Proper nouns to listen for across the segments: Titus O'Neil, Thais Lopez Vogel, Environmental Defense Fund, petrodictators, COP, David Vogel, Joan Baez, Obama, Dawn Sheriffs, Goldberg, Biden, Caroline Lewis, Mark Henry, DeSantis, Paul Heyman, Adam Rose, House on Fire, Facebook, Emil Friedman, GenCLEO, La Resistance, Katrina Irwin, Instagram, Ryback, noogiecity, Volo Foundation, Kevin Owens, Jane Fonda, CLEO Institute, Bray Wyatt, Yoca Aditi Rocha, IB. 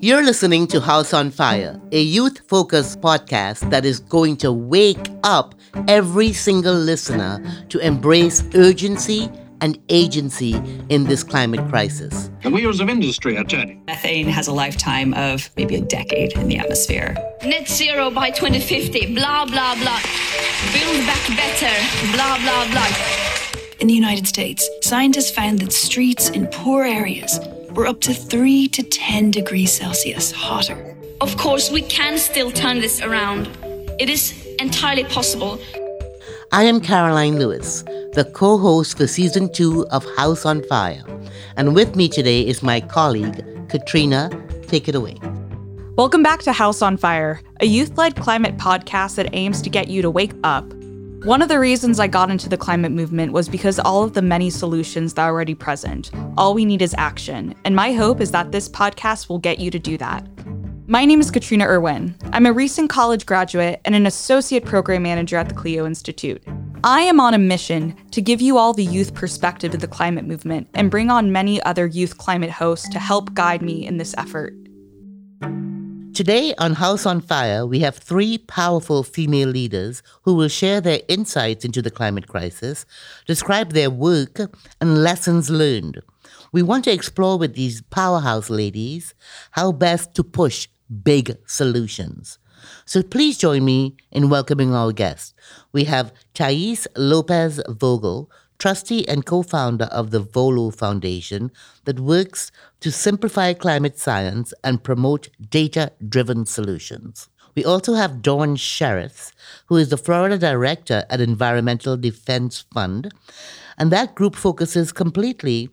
You're listening to House on Fire, a youth-focused podcast that is going to wake up every single listener to embrace urgency and agency in this climate crisis. The wheels of industry are turning. Methane has a lifetime of maybe a decade in the atmosphere. Net zero by 2050, blah, blah, blah. Build back better, blah, blah, blah. In the United States, scientists found that streets in poor areas were up to 3 to 10 degrees Celsius hotter. Of course, we can still turn this around. It is entirely possible. I am Caroline Lewis, the co-host for Season 2 of House on Fire. And with me today is my colleague, Katrina. Take it away. Welcome back to House on Fire, a youth-led climate podcast that aims to get you to wake up. One of the reasons I got into the climate movement was because all of the many solutions that are already present. All we need is action. And my hope is that this podcast will get you to do that. My name is Katrina Irwin. I'm a recent college graduate and an associate program manager at the CLEO Institute. I am on a mission to give you all the youth perspective of the climate movement and bring on many other youth climate hosts to help guide me in this effort. Today on House on Fire, we have three powerful female leaders who will share their insights into the climate crisis, describe their work, and lessons learned. We want to explore with these powerhouse ladies how best to push big solutions. So please join me in welcoming our guests. We have Thais Lopez Vogel, trustee and co-founder of the Volo Foundation that works to simplify climate science and promote data-driven solutions. We also have Dawn Sheriffs, who is the Florida director at Environmental Defense Fund, and that group focuses completely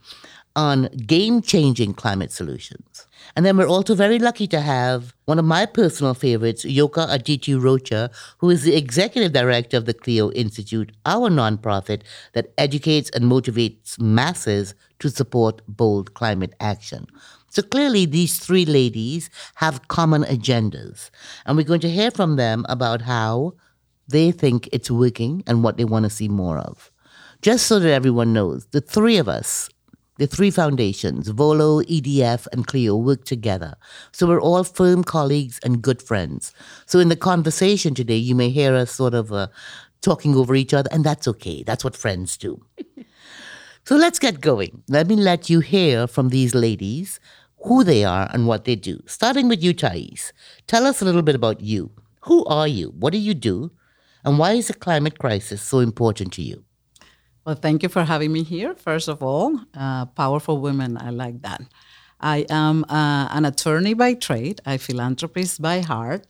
on game-changing climate solutions. And then we're also very lucky to have one of my personal favorites, Yoca Aditi Rocha, who is the executive director of the CLEO Institute, our nonprofit that educates and motivates masses to support bold climate action. So clearly, these three ladies have common agendas, and we're going to hear from them about how they think it's working and what they want to see more of. Just so that everyone knows, the three of us, the three foundations, Volo, EDF, and CLEO, work together. So we're all firm colleagues and good friends. So in the conversation today, you may hear us sort of talking over each other, and that's okay. That's what friends do. So let's get going. Let me let you hear from these ladies who they are and what they do. Starting with you, Thais. Tell us a little bit about you. Who are you? What do you do? And why is the climate crisis so important to you? Well, thank you for having me here, first of all. Powerful women, I like that. I am an attorney by trade, a philanthropist by heart,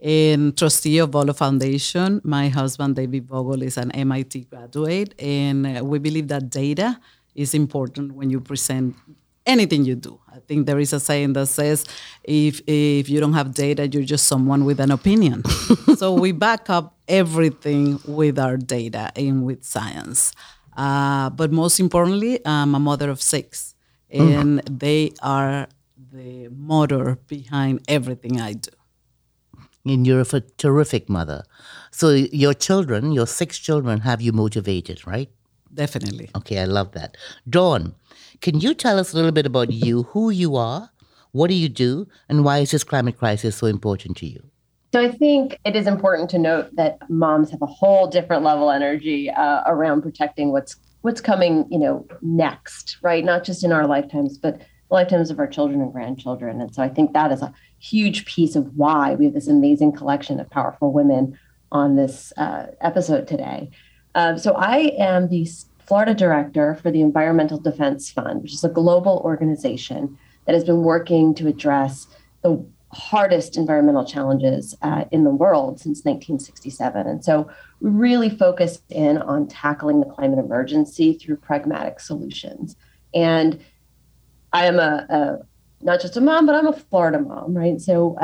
and trustee of Volo Foundation. My husband, David Vogel, is an MIT graduate, and we believe that data is important when you present anything you do. I think there is a saying that says, if you don't have data, you're just someone with an opinion. So we back up everything with our data and with science. But most importantly, I'm a mother of 6, and they are the motor behind everything I do. And you're a terrific mother. So your children, your 6 children, have you motivated, right? Definitely. Okay, I love that. Dawn, can you tell us a little bit about you, who you are, what do you do, and why is this climate crisis so important to you? So I think it is important to note that moms have a whole different level of energy around protecting what's coming, next, right? Not just in our lifetimes, but the lifetimes of our children and grandchildren. And so I think that is a huge piece of why we have this amazing collection of powerful women on this episode today. So I am the Florida director for the Environmental Defense Fund, which is a global organization that has been working to address the hardest environmental challenges in the world since 1967. And so we really focused in on tackling the climate emergency through pragmatic solutions. And I am a not just a mom, but I'm a Florida mom, right? So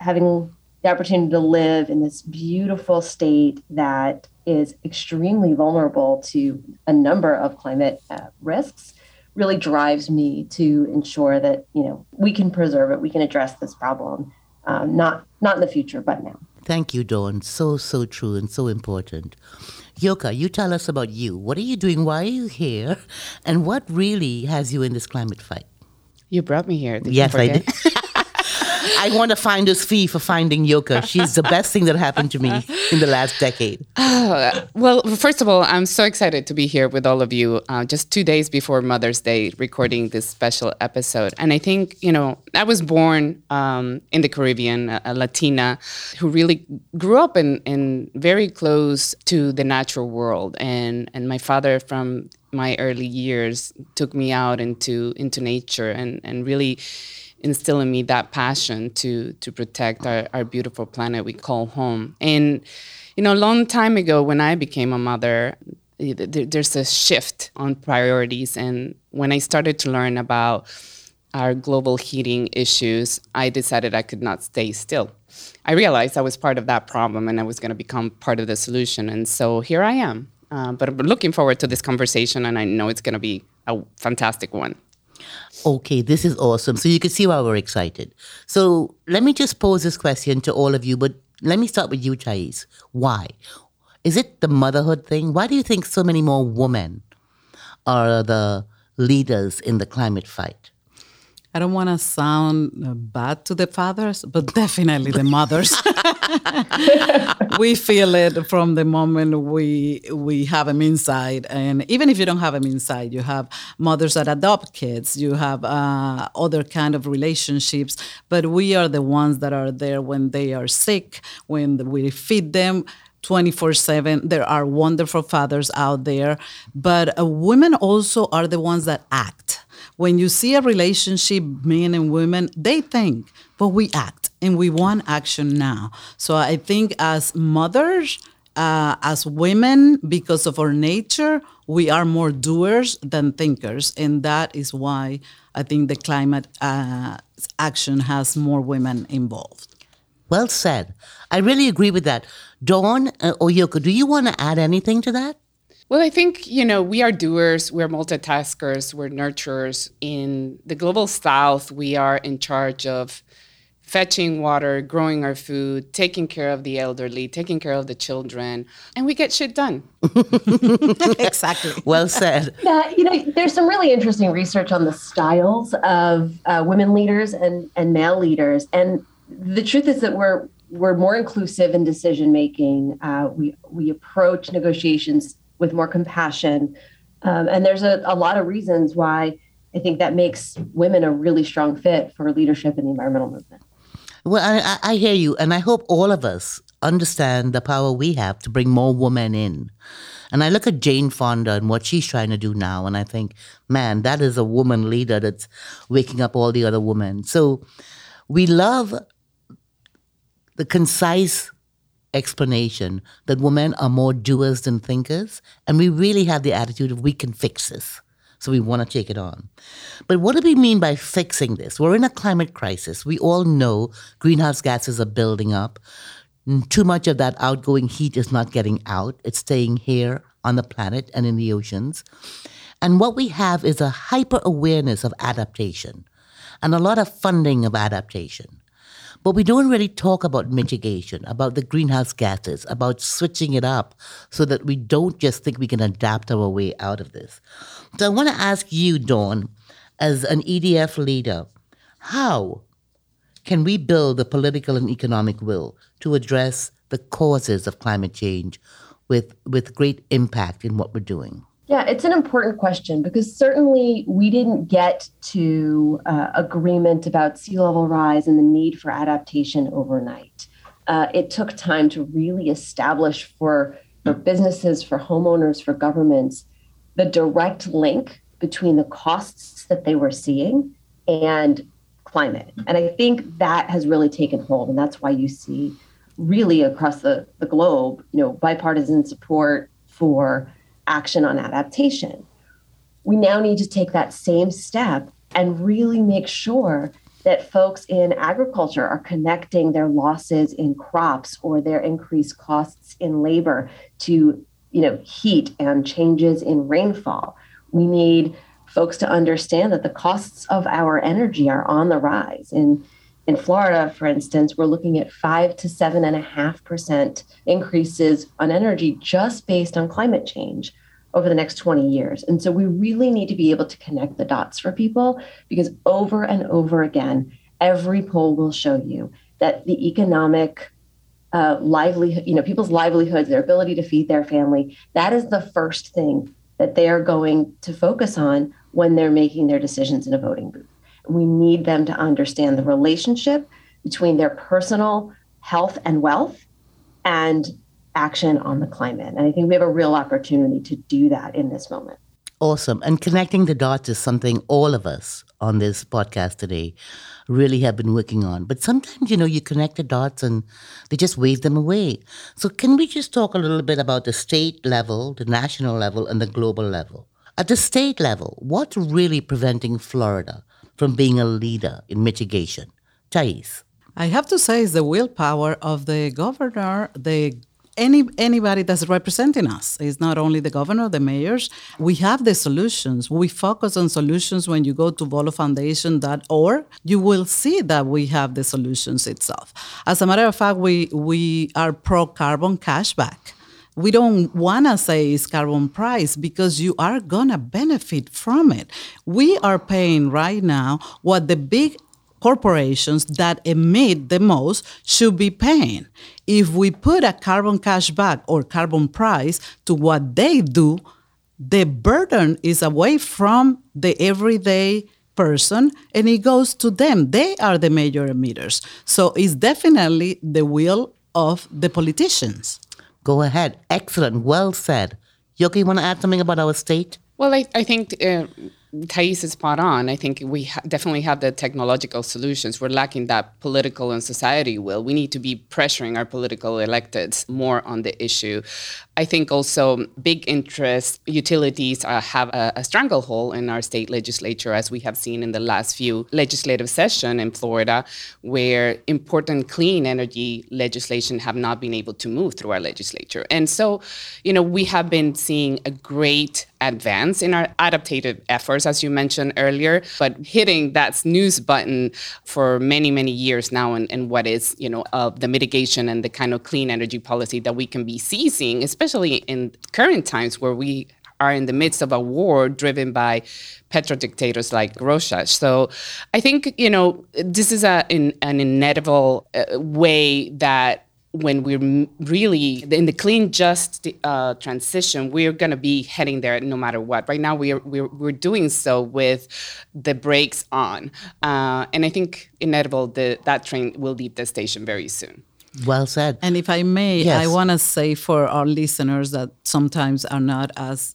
having the opportunity to live in this beautiful state that is extremely vulnerable to a number of climate risks really drives me to ensure that, we can preserve it, we can address this problem, not in the future, but now. Thank you, Dawn. So, so true and so important. Yoca, you tell us about you. What are you doing? Why are you here? And what really has you in this climate fight? You brought me here. Did yes, I did. I want a finder's fee for finding Yoca. She's the best thing that happened to me in the last decade. Oh, well, first of all, I'm so excited to be here with all of you just 2 days before Mother's Day recording this special episode. And I think, you know, I was born in the Caribbean, a Latina who really grew up in very close to the natural world. And my father from my early years took me out into nature and really instill in me that passion to protect our beautiful planet we call home. And, you know, a long time ago when I became a mother, there's a shift on priorities. And when I started to learn about our global heating issues, I decided I could not stay still. I realized I was part of that problem and I was going to become part of the solution. And so here I am. But I'm looking forward to this conversation, and I know it's going to be a fantastic one. Okay, this is awesome. So you can see why we're excited. So let me just pose this question to all of you, but let me start with you, Thais. Why? Is it the motherhood thing? Why do you think so many more women are the leaders in the climate fight? I don't want to sound bad to the fathers, but definitely the mothers. We feel it from the moment we have them inside. And even if you don't have them inside, you have mothers that adopt kids. You have other kind of relationships. But we are the ones that are there when they are sick, when we feed them 24/7. There are wonderful fathers out there. But women also are the ones that act. When you see a relationship, men and women, they think, but we act, and we want action now. So I think as mothers, as women, because of our nature, we are more doers than thinkers. And that is why I think the climate action has more women involved. Well said. I really agree with that. Dawn or Yoca, do you want to add anything to that? Well, I think, you know, we are doers, we're multitaskers, we're nurturers. In the Global South, we are in charge of fetching water, growing our food, taking care of the elderly, taking care of the children, and we get shit done. Exactly. Well said. Yeah, you know, there's some really interesting research on the styles of women leaders and male leaders. And the truth is that we're more inclusive in decision making. We approach negotiations with more compassion. And there's a lot of reasons why I think that makes women a really strong fit for leadership in the environmental movement. Well, I hear you. And I hope all of us understand the power we have to bring more women in. And I look at Jane Fonda and what she's trying to do now. And I think, man, that is a woman leader that's waking up all the other women. So we love the concise explanation that women are more doers than thinkers, and we really have the attitude of we can fix this, so we want to take it on. But what do we mean by fixing this? We're in a climate crisis. We all know greenhouse gases are building up. Too much of that outgoing heat is not getting out. It's staying here on the planet and in the oceans. And what we have is a hyper-awareness of adaptation and a lot of funding of adaptation. But we don't really talk about mitigation, about the greenhouse gases, about switching it up so that we don't just think we can adapt our way out of this. So I want to ask you, Dawn, as an EDF leader, how can we build the political and economic will to address the causes of climate change with great impact in what we're doing? Yeah, it's an important question because certainly we didn't get to agreement about sea level rise and the need for adaptation overnight. It took time to really establish for businesses, for homeowners, for governments, the direct link between the costs that they were seeing and climate. And I think that has really taken hold. And that's why you see really across the globe, you know, bipartisan support for action on adaptation. We now need to take that same step and really make sure that folks in agriculture are connecting their losses in crops or their increased costs in labor to, you know, heat and changes in rainfall. We need folks to understand that the costs of our energy are on the rise. In Florida, for instance, we're looking at 5 to 7.5% increases on energy just based on climate change over the next 20 years. And so we really need to be able to connect the dots for people, because over and over again, every poll will show you that the economic livelihood, you know, people's livelihoods, their ability to feed their family, that is the first thing that they are going to focus on when they're making their decisions in a voting booth. We need them to understand the relationship between their personal health and wealth and action on the climate. And I think we have a real opportunity to do that in this moment. Awesome. And connecting the dots is something all of us on this podcast today really have been working on. But sometimes, you know, you connect the dots and they just wave them away. So can we just talk a little bit about the state level, the national level, and the global level? At the state level, what's really preventing Florida from being a leader in mitigation? Thais? I have to say it's the willpower of the governor, anybody that's representing us. It's not only the governor, the mayors. We have the solutions. We focus on solutions. When you go to volofoundation.org, you will see that we have the solutions itself. As a matter of fact, we are pro-carbon cashback. We don't want to say it's carbon price because you are going to benefit from it. We are paying right now what the big corporations that emit the most should be paying. If we put a carbon cashback or carbon price to what they do, the burden is away from the everyday person and it goes to them. They are the major emitters. So it's definitely the will of the politicians. Go ahead. Excellent. Well said. Yoca, you want to add something about our state? Well, I think Thais is spot on. I think we definitely have the technological solutions. We're lacking that political and society will. We need to be pressuring our political electeds more on the issue. I think also big interest utilities have a stranglehold in our state legislature, as we have seen in the last few legislative sessions in Florida, where important clean energy legislation have not been able to move through our legislature. And so, you know, we have been seeing a great advance in our adaptive efforts, as you mentioned earlier, but hitting that snooze button for many, many years now and what is, you know, of the mitigation and the kind of clean energy policy that we can be seizing, especially in current times where we are in the midst of a war driven by petrodictators like Rocha. So I think, you know, this is an inevitable way that when we're really in the clean, just transition, we're going to be heading there no matter what. Right now, we're doing so with the brakes on. And I think inevitable that train will leave the station very soon. Well said. And if I may, yes. I want to say for our listeners that sometimes are not as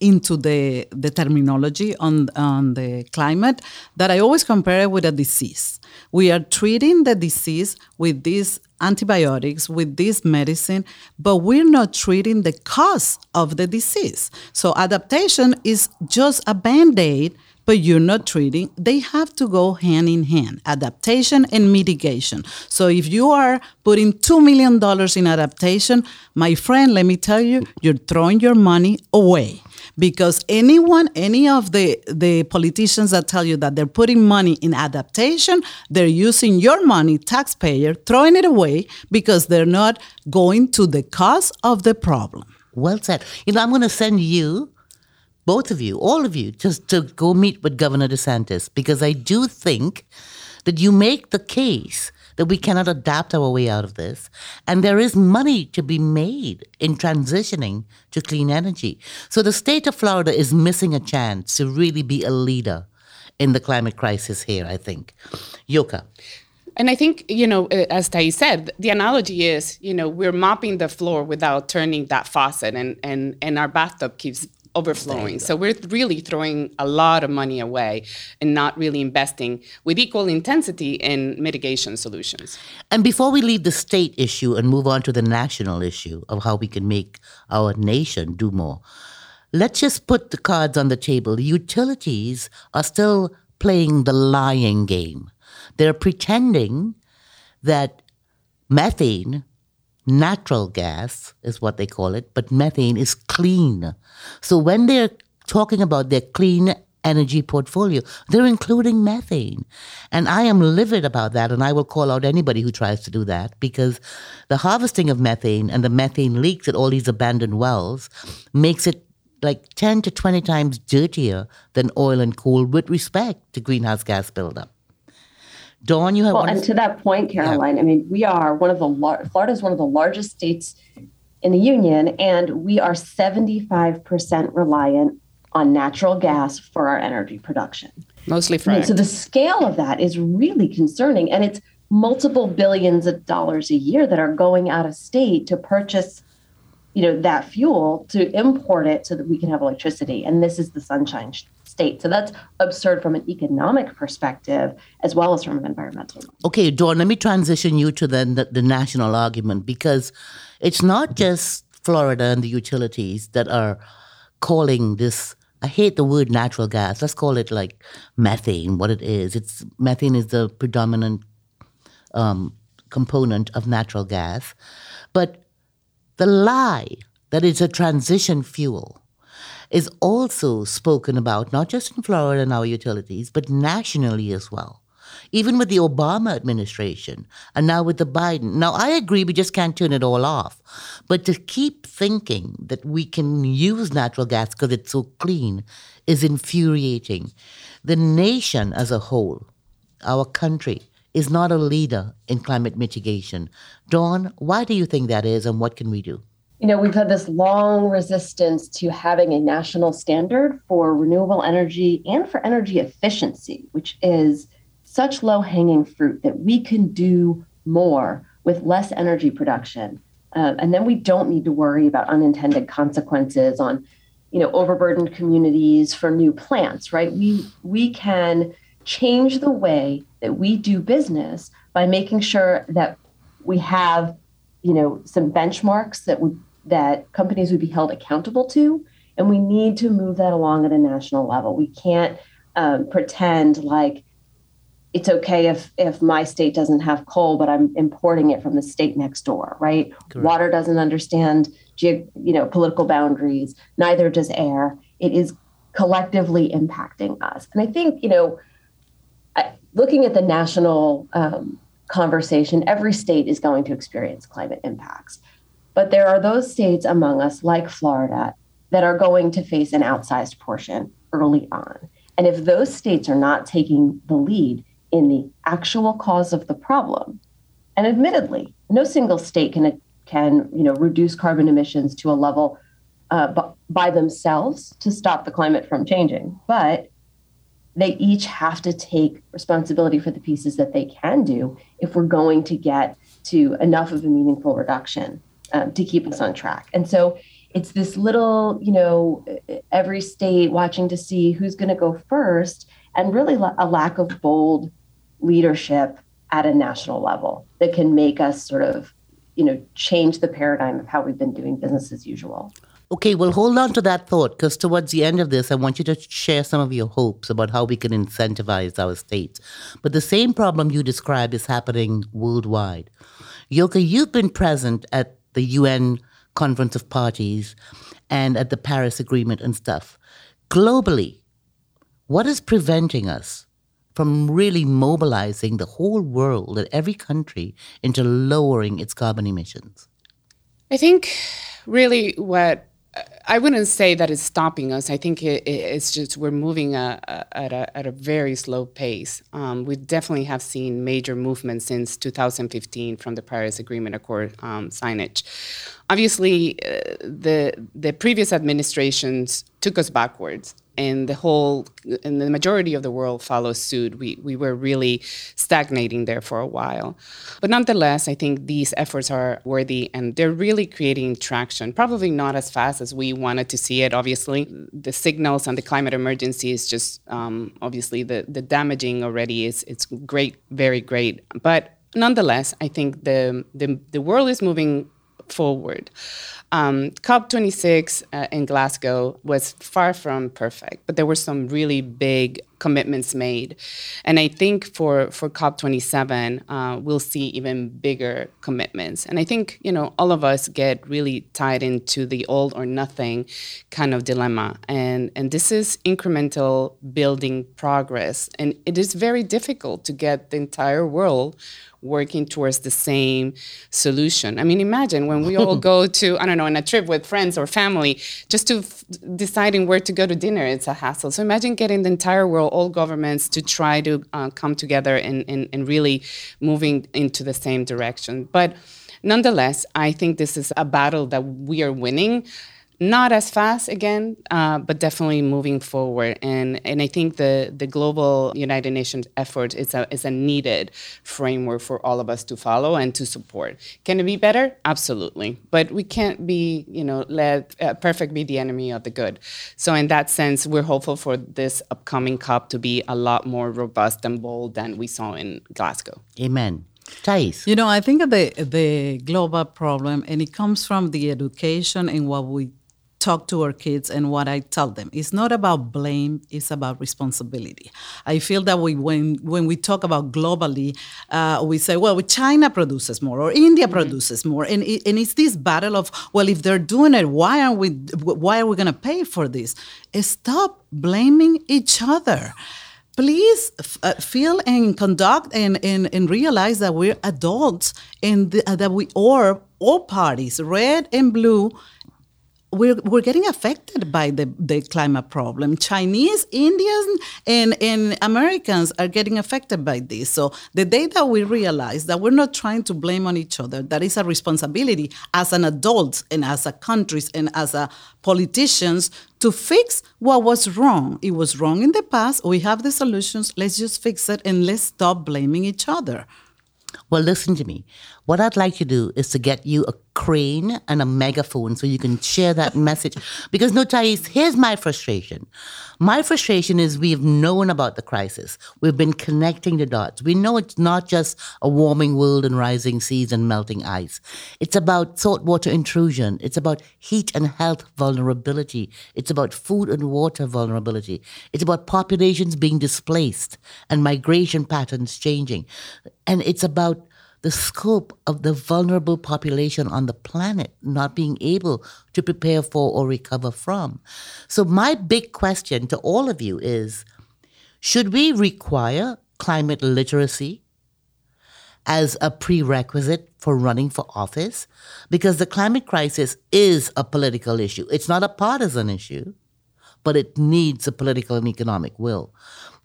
into the terminology on the climate, that I always compare it with a disease. We are treating the disease with these antibiotics, with this medicine, but we're not treating the cause of the disease. So adaptation is just a Band-Aid, but you're not treating. They have to go hand in hand, adaptation and mitigation. So if you are putting $2 million in adaptation, my friend, let me tell you, you're throwing your money away. Because any of the politicians that tell you that they're putting money in adaptation, they're using your money, taxpayer, throwing it away because they're not going to the cause of the problem. Well said. You know, I'm going to send you, both of you, all of you, just to go meet with Governor DeSantis, because I do think that you make the case that we cannot adapt our way out of this. And there is money to be made in transitioning to clean energy. So the state of Florida is missing a chance to really be a leader in the climate crisis here, I think. Yoca. And I think, you know, as Thais said, the analogy is, you know, we're mopping the floor without turning that faucet and our bathtub keeps overflowing. So we're really throwing a lot of money away and not really investing with equal intensity in mitigation solutions. And before we leave the state issue and move on to the national issue of how we can make our nation do more, let's just put the cards on the table. Utilities are still playing the lying game. They're pretending that methane, natural gas is what they call it, but methane is clean. So when they're talking about their clean energy portfolio. They're including methane. And I am livid about that, and I will call out anybody who tries to do that, because the harvesting of methane and the methane leaks at all these abandoned wells makes it like 10 to 20 times dirtier than oil and coal with respect to greenhouse gas buildup. Dawn, you have one. Well, and to that point, Caroline, yeah. I mean, we are one of the Florida's one of the largest states in the union, and we are 75% reliant on natural gas for our energy production. Mostly from. So the scale of that is really concerning, and it's multiple billions of dollars a year that are going out of state to purchase, you know, that fuel to import it so that we can have electricity. And this is the Sunshine State. So that's absurd from an economic perspective as well as from an environmental. Okay, Dawn, let me transition you to the national argument, because it's not just Florida and the utilities that are calling this, I hate the word natural gas, let's call it like methane, what it is. It's methane is the predominant component of natural gas. But the lie that it's a transition fuel is also spoken about, not just in Florida and our utilities, but nationally as well, even with the Obama administration and now with the Biden. Now, I agree we just can't turn it all off, but to keep thinking that we can use natural gas because it's so clean is infuriating. The nation as a whole, our country, is not a leader in climate mitigation. Dawn, why do you think that is, and what can we do? You know, we've had this long resistance to having a national standard for renewable energy and for energy efficiency, which is such low-hanging fruit that we can do more with less energy production. And then we don't need to worry about unintended consequences on, you know, overburdened communities for new plants, right? We can change the way that we do business by making sure that we have, you know, some benchmarks that companies would be held accountable to, and we need to move that along at a national level. We can't pretend like it's okay if my state doesn't have coal, but I'm importing it from the state next door, right? Correct. Water doesn't understand, political boundaries. Neither does air. It is collectively impacting us. And I think, you know, looking at the national conversation, every state is going to experience climate impacts. But there are those states among us, like Florida, that are going to face an outsized portion early on. And if those states are not taking the lead in the actual cause of the problem, and admittedly, no single state can reduce carbon emissions to a level by themselves to stop the climate from changing. But they each have to take responsibility for the pieces that they can do if we're going to get to enough of a meaningful reduction to keep us on track. And so it's this little, every state watching to see who's going to go first, and really a lack of bold leadership at a national level that can make us sort of, change the paradigm of how we've been doing business as usual. Okay, well, hold on to that thought, because towards the end of this, I want you to share some of your hopes about how we can incentivize our states. But the same problem you described is happening worldwide. Yoca, you've been present at the UN Conference of Parties and at the Paris Agreement and stuff. Globally, what is preventing us from really mobilizing the whole world and every country into lowering its carbon emissions? I think really what I wouldn't say that it's stopping us. I think it's just we're moving at a very slow pace. We definitely have seen major movements since 2015 from the Paris Agreement Accord signage. Obviously, the previous administrations took us backwards, and the majority of the world follows suit. We were really stagnating there for a while. But nonetheless, I think these efforts are worthy, and they're really creating traction, probably not as fast as we wanted to see it, obviously. The signals on the climate emergency is just, obviously, the damaging already is it's great, very great. But nonetheless, I think the world is moving forward. COP26 in Glasgow was far from perfect, but there were some really big commitments made. And I think for COP27, we'll see even bigger commitments. And I think, you know, all of us get really tied into the all or nothing kind of dilemma. And this is incremental building progress. And it is very difficult to get the entire world working towards the same solution. I mean, imagine when we all go to, I don't know, on a trip with friends or family, just to deciding where to go to dinner, it's a hassle. So imagine getting the entire world, all governments, to try to come together and really moving into the same direction. But nonetheless, I think this is a battle that we are winning. Not as fast, again, but definitely moving forward. And I think the global United Nations effort is a needed framework for all of us to follow and to support. Can it be better? Absolutely. But we can't be, you know, let perfect be the enemy of the good. So in that sense, we're hopeful for this upcoming COP to be a lot more robust and bold than we saw in Glasgow. Amen. Thais. You know, I think the global problem, and it comes from the education and what we talk to our kids and what I tell them. It's not about blame, it's about responsibility. I feel that we when we talk about globally, we say, well, China produces more or India produces more. And it's this battle of, well, if they're doing it, why are we going to pay for this? Stop blaming each other. Please feel and conduct and realize that we're adults and that we are all parties, red and blue. We're getting affected by the climate problem. Chinese, Indians, and Americans are getting affected by this. So the day that we realize that we're not trying to blame on each other, that is a responsibility as an adult and as a countries and as a politicians to fix what was wrong. It was wrong in the past. We have the solutions. Let's just fix it and let's stop blaming each other. Well, listen to me. What I'd like to do is to get you a crane and a megaphone so you can share that message. Because, no, Thais, here's my frustration. My frustration is we've known about the crisis. We've been connecting the dots. We know it's not just a warming world and rising seas and melting ice. It's about saltwater intrusion. It's about heat and health vulnerability. It's about food and water vulnerability. It's about populations being displaced and migration patterns changing. And it's about the scope of the vulnerable population on the planet not being able to prepare for or recover from. So my big question to all of you is, should we require climate literacy as a prerequisite for running for office? Because the climate crisis is a political issue. It's not a partisan issue, but it needs a political and economic will.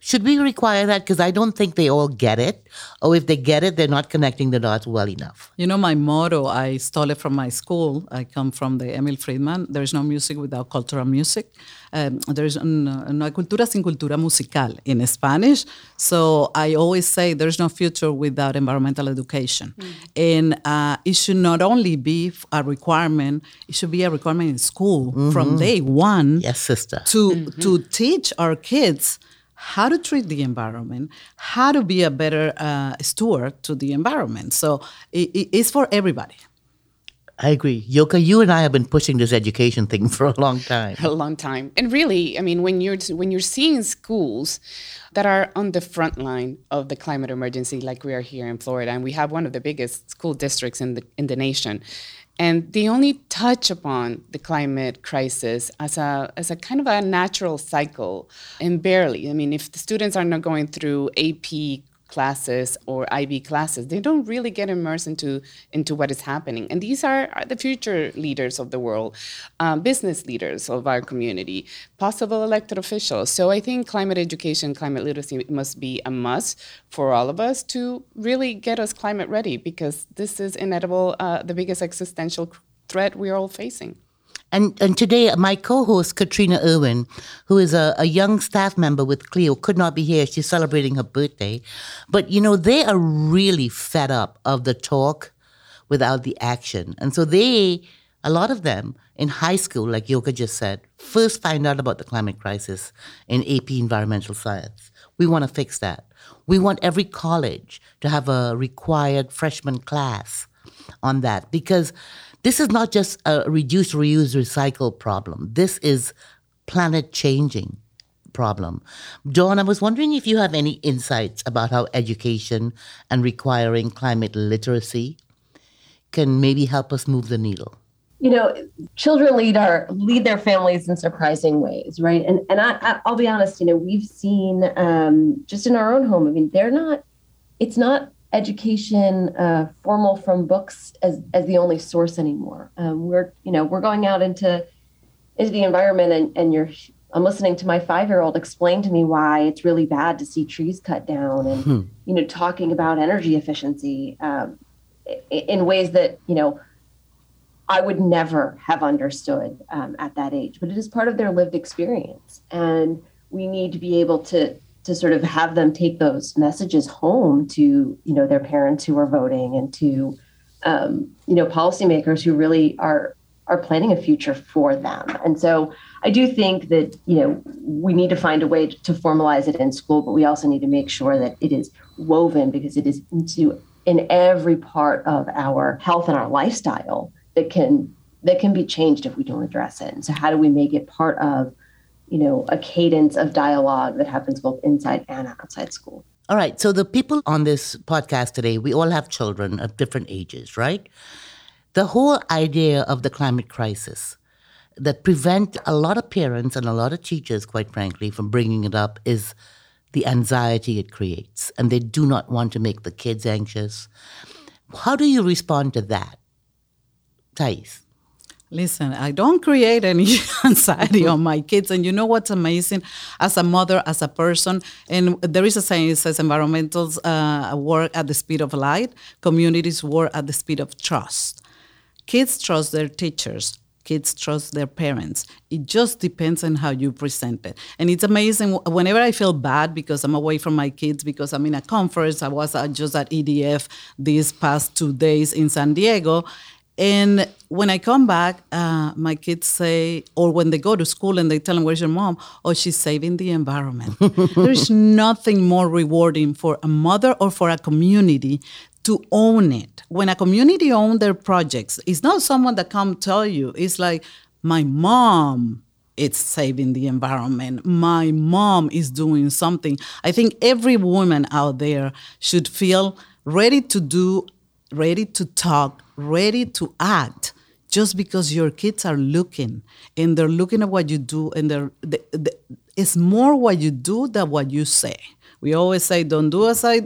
Should we require that? Because I don't think they all get it. Or if they get it, they're not connecting the dots well enough. You know, my motto, I stole it from my school. I come from the Emil Friedman. There is no music without cultural music. There is no hay cultura sin cultura musical in Spanish. So I always say there's no future without environmental education. And it should not only be a requirement, it should be a requirement in school from day one. Yes, sister. To teach our kids how to treat the environment, how to be a better steward to the environment. So it's for everybody. I agree. Yoca, you and I have been pushing this education thing for a long time. And really, I mean, when you're seeing schools that are on the front line of the climate emergency, like we are here in Florida, and we have one of the biggest school districts in the nation, and they only touch upon the climate crisis as a kind of a natural cycle, and barely. I mean, if the students are not going through AP classes or IB classes, they don't really get immersed into what is happening. And these are the future leaders of the world, business leaders of our community, possible elected officials. So I think climate education, climate literacy must be a must for all of us to really get us climate ready, because this is inevitable, the biggest existential threat we are all facing. And today, my co-host, Katrina Irwin, who is a young staff member with CLEO, could not be here. She's celebrating her birthday. But, you know, they are really fed up of the talk without the action. And so a lot of them in high school, like Yoca just said, first find out about the climate crisis in AP Environmental Science. We want to fix that. We want every college to have a required freshman class on that, because this is not just a reduce, reuse, recycle problem. This is planet changing problem. Dawn, I was wondering if you have any insights about how education and requiring climate literacy can maybe help us move the needle. You know, children lead their families in surprising ways, right? And I'll be honest, you know, we've seen just in our own home, I mean, it's not education formal from books as the only source anymore. We're going out into the environment I'm listening to my 5-year-old explain to me why it's really bad to see trees cut down and, you know, talking about energy efficiency in ways that, you know, I would never have understood at that age, but it is part of their lived experience. And we need to be able to sort of have them take those messages home to, you know, their parents who are voting and to, you know, policymakers who really are planning a future for them. And so I do think that, you know, we need to find a way to formalize it in school, but we also need to make sure that it is woven because it is in every part of our health and our lifestyle that can be changed if we don't address it. And so how do we make it part of, you know, a cadence of dialogue that happens both inside and outside school? All right. So the people on this podcast today, we all have children of different ages, right? The whole idea of the climate crisis that prevent a lot of parents and a lot of teachers, quite frankly, from bringing it up is the anxiety it creates. And they do not want to make the kids anxious. How do you respond to that, Thais? Listen, I don't create any anxiety on my kids. And you know what's amazing? As a mother, as a person, and there is a saying, it says environmentals work at the speed of light, communities work at the speed of trust. Kids trust their teachers. Kids trust their parents. It just depends on how you present it. And it's amazing. Whenever I feel bad because I'm away from my kids, because I'm in a conference, I was just at EDF these past 2 days in San Diego. And when I come back, my kids say, or when they go to school and they tell them, where's your mom? Oh, she's saving the environment. There's nothing more rewarding for a mother or for a community to own it. When a community owns their projects, it's not someone that come tell you. It's like, my mom is saving the environment. My mom is doing something. I think every woman out there should feel ready to do, ready to talk, ready to act, just because your kids are looking and they're looking at what you do, and it's more what you do than what you say. We always say, don't do as I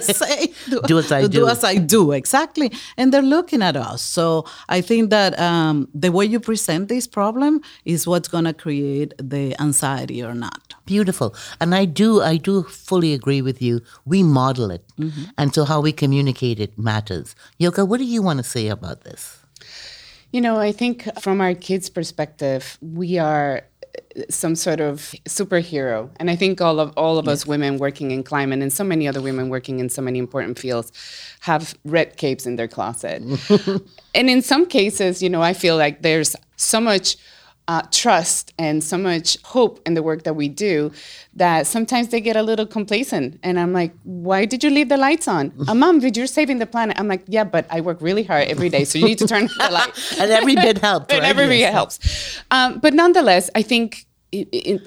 say, do as I do. Do as I do, exactly. And they're looking at us. So I think that the way you present this problem is what's going to create the anxiety or not. Beautiful. And I do fully agree with you. We model it. Mm-hmm. And so how we communicate it matters. Yoca, what do you want to say about this? You know, I think from our kids' perspective, we are some sort of superhero. And I think all of yes. us women working in climate and so many other women working in so many important fields have red capes in their closet. And in some cases, you know, I feel like there's so much trust and so much hope in the work that we do that sometimes they get a little complacent. And I'm like, why did you leave the lights on? Mom, you're saving the planet. I'm like, yeah, but I work really hard every day, so you need to turn the light. And every bit helps. And right? Every bit helps. But nonetheless, I think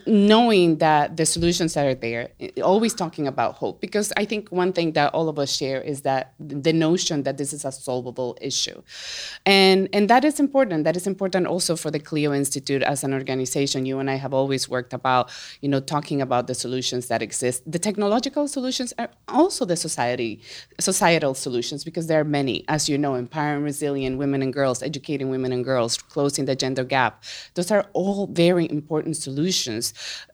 knowing that the solutions that are there, always talking about hope, because I think one thing that all of us share is that the notion that this is a solvable issue. And that is important. That is important also for the CLEO Institute as an organization. You and I have always worked about, you know, talking about the solutions that exist. The technological solutions are also the societal solutions, because there are many, as you know, empowering resilient women and girls, educating women and girls, closing the gender gap. Those are all very important solutions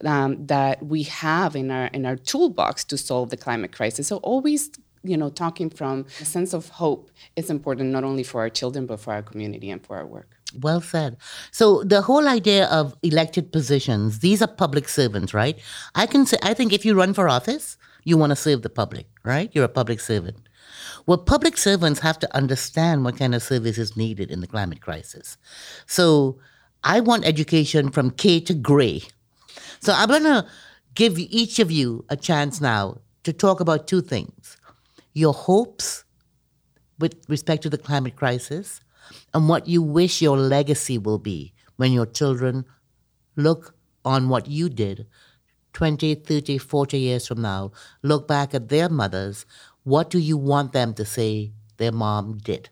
that we have in our toolbox to solve the climate crisis. So always, you know, talking from a sense of hope is important, not only for our children, but for our community and for our work. Well said. So the whole idea of elected positions, these are public servants, right? I think if you run for office, you want to serve the public, right? You're a public servant. Well, public servants have to understand what kind of service is needed in the climate crisis. So I want education from K to gray. So I'm going to give each of you a chance now to talk about two things. Your hopes with respect to the climate crisis and what you wish your legacy will be when your children look on what you did 20, 30, 40 years from now, look back at their mothers, what do you want them to say their mom did?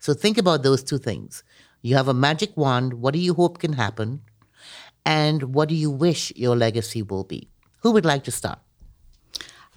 So think about those two things. You have a magic wand. What do you hope can happen? And what do you wish your legacy will be? Who would like to start?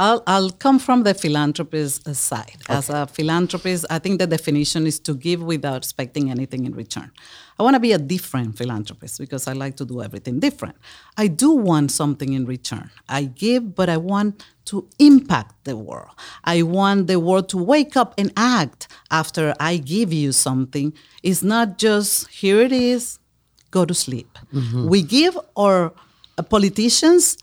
I'll come from the philanthropist side. Okay. As a philanthropist, I think the definition is to give without expecting anything in return. I want to be a different philanthropist because I like to do everything different. I do want something in return. I give, but I want to impact the world. I want the world to wake up and act after I give you something. It's not just, here it is, go to sleep. Mm-hmm. We give our politicians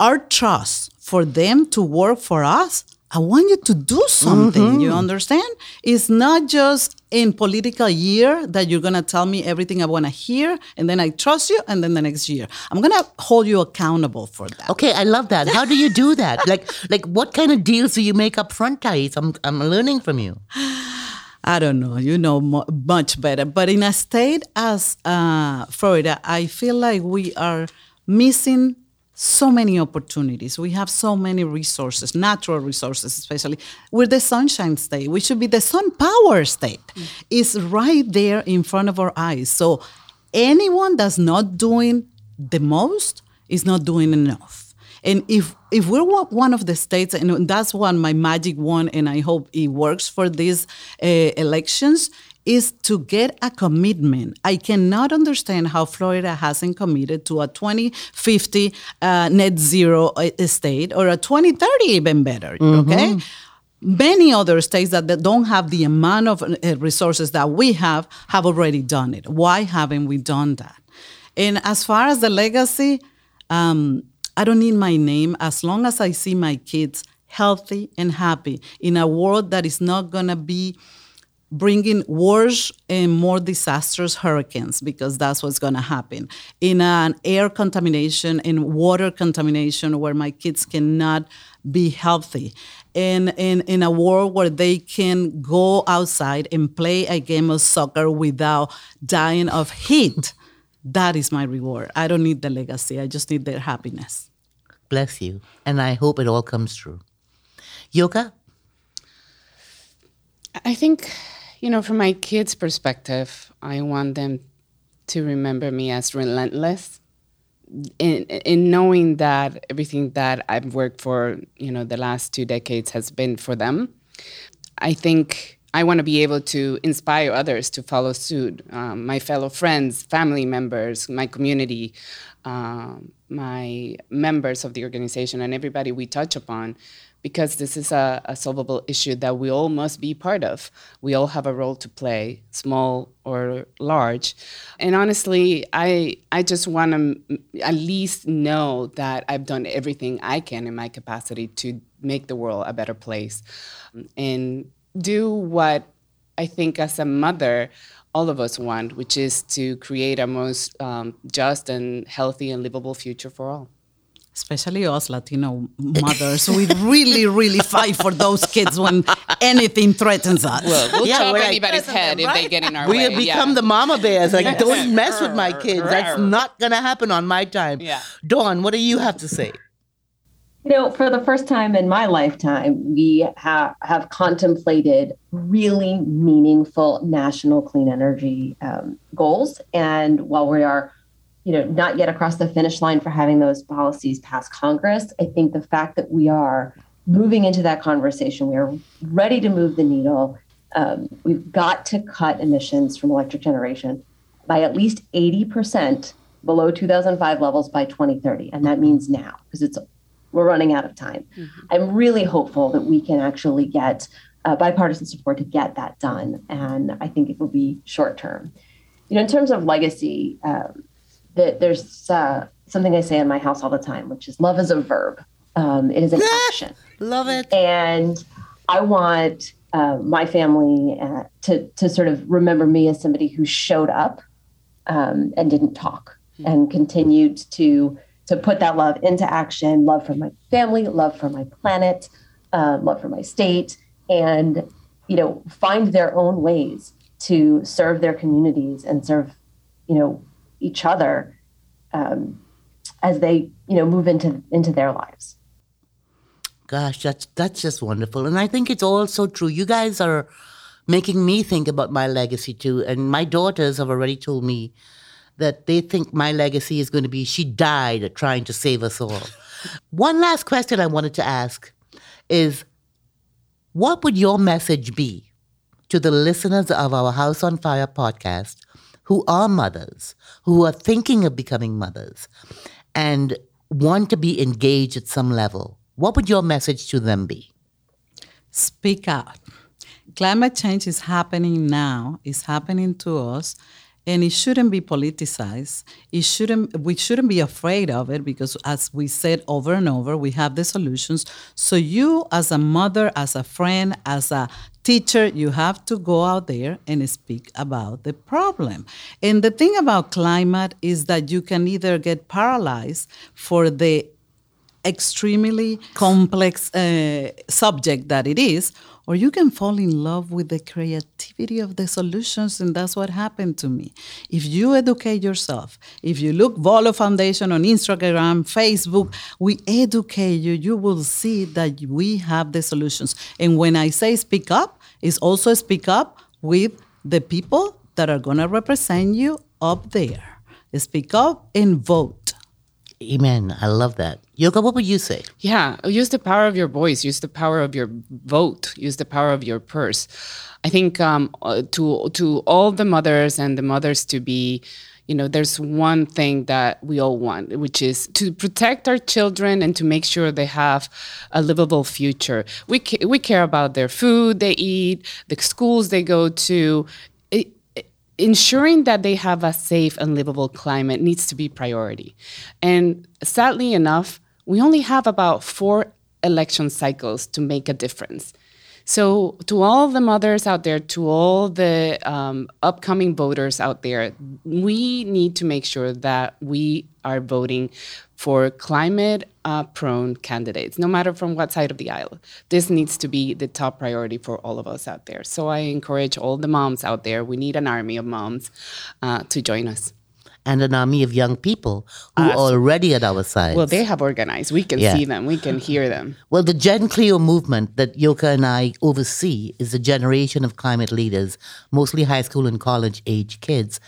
our trust for them to work for us. I want you to do something, mm-hmm. You understand? It's not just in political year that you're going to tell me everything I want to hear, and then I trust you, and then the next year. I'm going to hold you accountable for that. Okay, I love that. How do you do that? like what kind of deals do you make up front, Thais? I'm learning from you. I don't know. You know much better. But in a state as Florida, I feel like we are missing so many opportunities. We have so many resources, natural resources especially. We're the sunshine state. We should be the sun power state. Mm-hmm. It's right there in front of our eyes. So anyone that's not doing the most is not doing enough. And if we're one of the states, and that's one, my magic one, and I hope it works for these elections, is to get a commitment. I cannot understand how Florida hasn't committed to a 2050 net zero state, or a 2030 even better, mm-hmm. Okay? Many other states that don't have the amount of resources that we have already done it. Why haven't we done that? And as far as the legacy, I don't need my name as long as I see my kids healthy and happy in a world that is not going to be bringing worse and more disastrous hurricanes, because that's what's going to happen. In an air contamination and water contamination where my kids cannot be healthy. And in a world where they can go outside and play a game of soccer without dying of heat. That is my reward. I don't need the legacy. I just need their happiness. Bless you. And I hope it all comes true. Yoca? I think, from my kids' perspective, I want them to remember me as relentless in knowing that everything that I've worked for, the last 2 decades has been for them. I think I want to be able to inspire others to follow suit, my fellow friends, family members, my community, my members of the organization, and everybody we touch upon, because this is a solvable issue that we all must be part of. We all have a role to play, small or large. And honestly, I just want to at least know that I've done everything I can in my capacity to make the world a better place. And do what I think as a mother, all of us want, which is to create a most just and healthy and livable future for all. Especially us Latino mothers, we really fight for those kids when anything threatens us. Well, we'll chop anybody's head if they get in our way. We have become the mama bears. Like, don't mess with my kids. That's not going to happen on my time. Yeah. Dawn, what do you have to say? For the first time in my lifetime, we have contemplated really meaningful national clean energy goals. And while we are not yet across the finish line for having those policies pass Congress, I think the fact that we are moving into that conversation, we are ready to move the needle. We've got to cut emissions from electric generation by at least 80% below 2005 levels by 2030. And that means now, because we're running out of time. Mm-hmm. I'm really hopeful that we can actually get bipartisan support to get that done. And I think it will be short term. In terms of legacy, that there's something I say in my house all the time, which is love is a verb. It is an action. Love it. And I want my family to sort of remember me as somebody who showed up and didn't talk, mm-hmm. and continued to put that love into action, love for my family, love for my planet, love for my state, and, find their own ways to serve their communities and serve, each other as they, you know, move into their lives. Gosh, that's just wonderful. And I think it's all so true. You guys are making me think about my legacy too. And my daughters have already told me that they think my legacy is going to be, she died trying to save us all. One last question I wanted to ask is, what would your message be to the listeners of our House on Fire podcast who are mothers, who are thinking of becoming mothers and want to be engaged at some level? What would your message to them be? Speak out. Climate change is happening now. It's happening to us. And it shouldn't be politicized. We shouldn't be afraid of it because, as we said over and over, we have the solutions. So you, as a mother, as a friend, as a teacher, you have to go out there and speak about the problem. And the thing about climate is that you can either get paralyzed for the extremely complex subject that it is, or you can fall in love with the creativity of the solutions, and that's what happened to me. If you educate yourself, if you look Volo Foundation on Instagram, Facebook, we educate you, you will see that we have the solutions. And when I say speak up, it's also speak up with the people that are going to represent you up there. Speak up and vote. Amen. I love that. Yoca, what would you say? Yeah. Use the power of your voice. Use the power of your vote. Use the power of your purse. I think to all the mothers and the mothers-to-be, you know, there's one thing that we all want, which is to protect our children and to make sure they have a livable future. We care about their food they eat, the schools they go to. Ensuring that they have a safe and livable climate needs to be priority. And sadly enough, we only have about 4 election cycles to make a difference. So to all the mothers out there, to all the upcoming voters out there, we need to make sure that we are voting for climate-prone candidates, no matter from what side of the aisle. This needs to be the top priority for all of us out there. So I encourage all the moms out there. We need an army of moms to join us. And an army of young people who are already at our side. Well, they have organized. We can see them. We can hear them. Well, the GenCLEO movement that Yoca and I oversee is a generation of climate leaders, mostly high school and college age kids.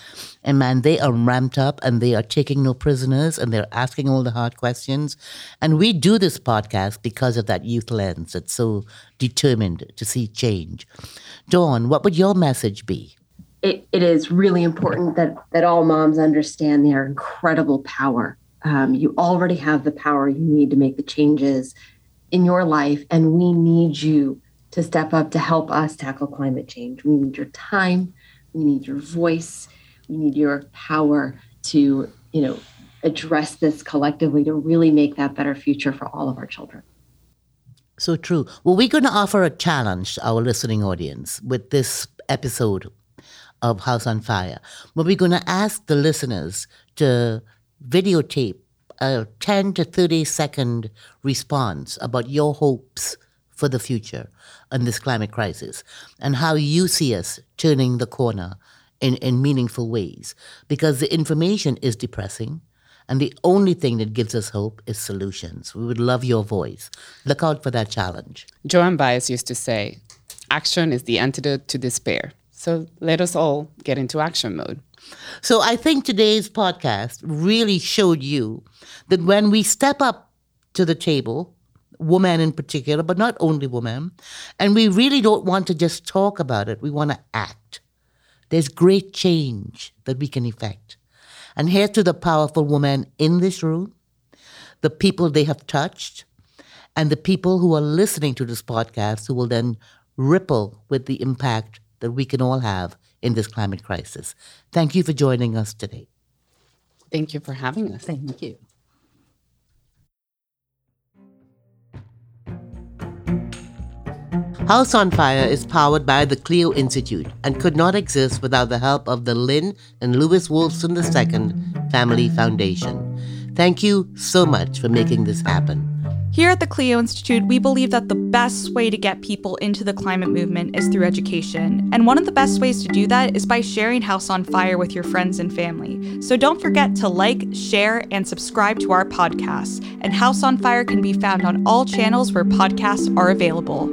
And man, they are ramped up and they are taking no prisoners and they're asking all the hard questions. And we do this podcast because of that youth lens that's so determined to see change. Dawn, what would your message be? It is really important that all moms understand their incredible power. You already have the power you need to make the changes in your life, and we need you to step up to help us tackle climate change. We need your time, we need your voice, we need your power to, you know, address this collectively to really make that better future for all of our children. So true. Well, we're going to offer a challenge to our listening audience with this episode of House on Fire, where we're going to ask the listeners to videotape a 10 to 30-second response about your hopes for the future and this climate crisis and how you see us turning the corner in meaningful ways, because the information is depressing and the only thing that gives us hope is solutions. We would love your voice. Look out for that challenge. Joan Baez used to say, action is the antidote to despair. So let us all get into action mode. So I think today's podcast really showed you that when we step up to the table, women in particular, but not only women, and we really don't want to just talk about it, we want to act. There's great change that we can effect. And here's to the powerful women in this room, the people they have touched, and the people who are listening to this podcast who will then ripple with the impact that we can all have in this climate crisis. Thank you for joining us today. Thank you for having us. Thank you. House on Fire is powered by the CLEO Institute and could not exist without the help of the Lynn and Lewis Wolfson II Family Foundation. Thank you so much for making this happen. Here at the CLEO Institute, we believe that the best way to get people into the climate movement is through education. And one of the best ways to do that is by sharing House on Fire with your friends and family. So don't forget to like, share, and subscribe to our podcasts. And House on Fire can be found on all channels where podcasts are available.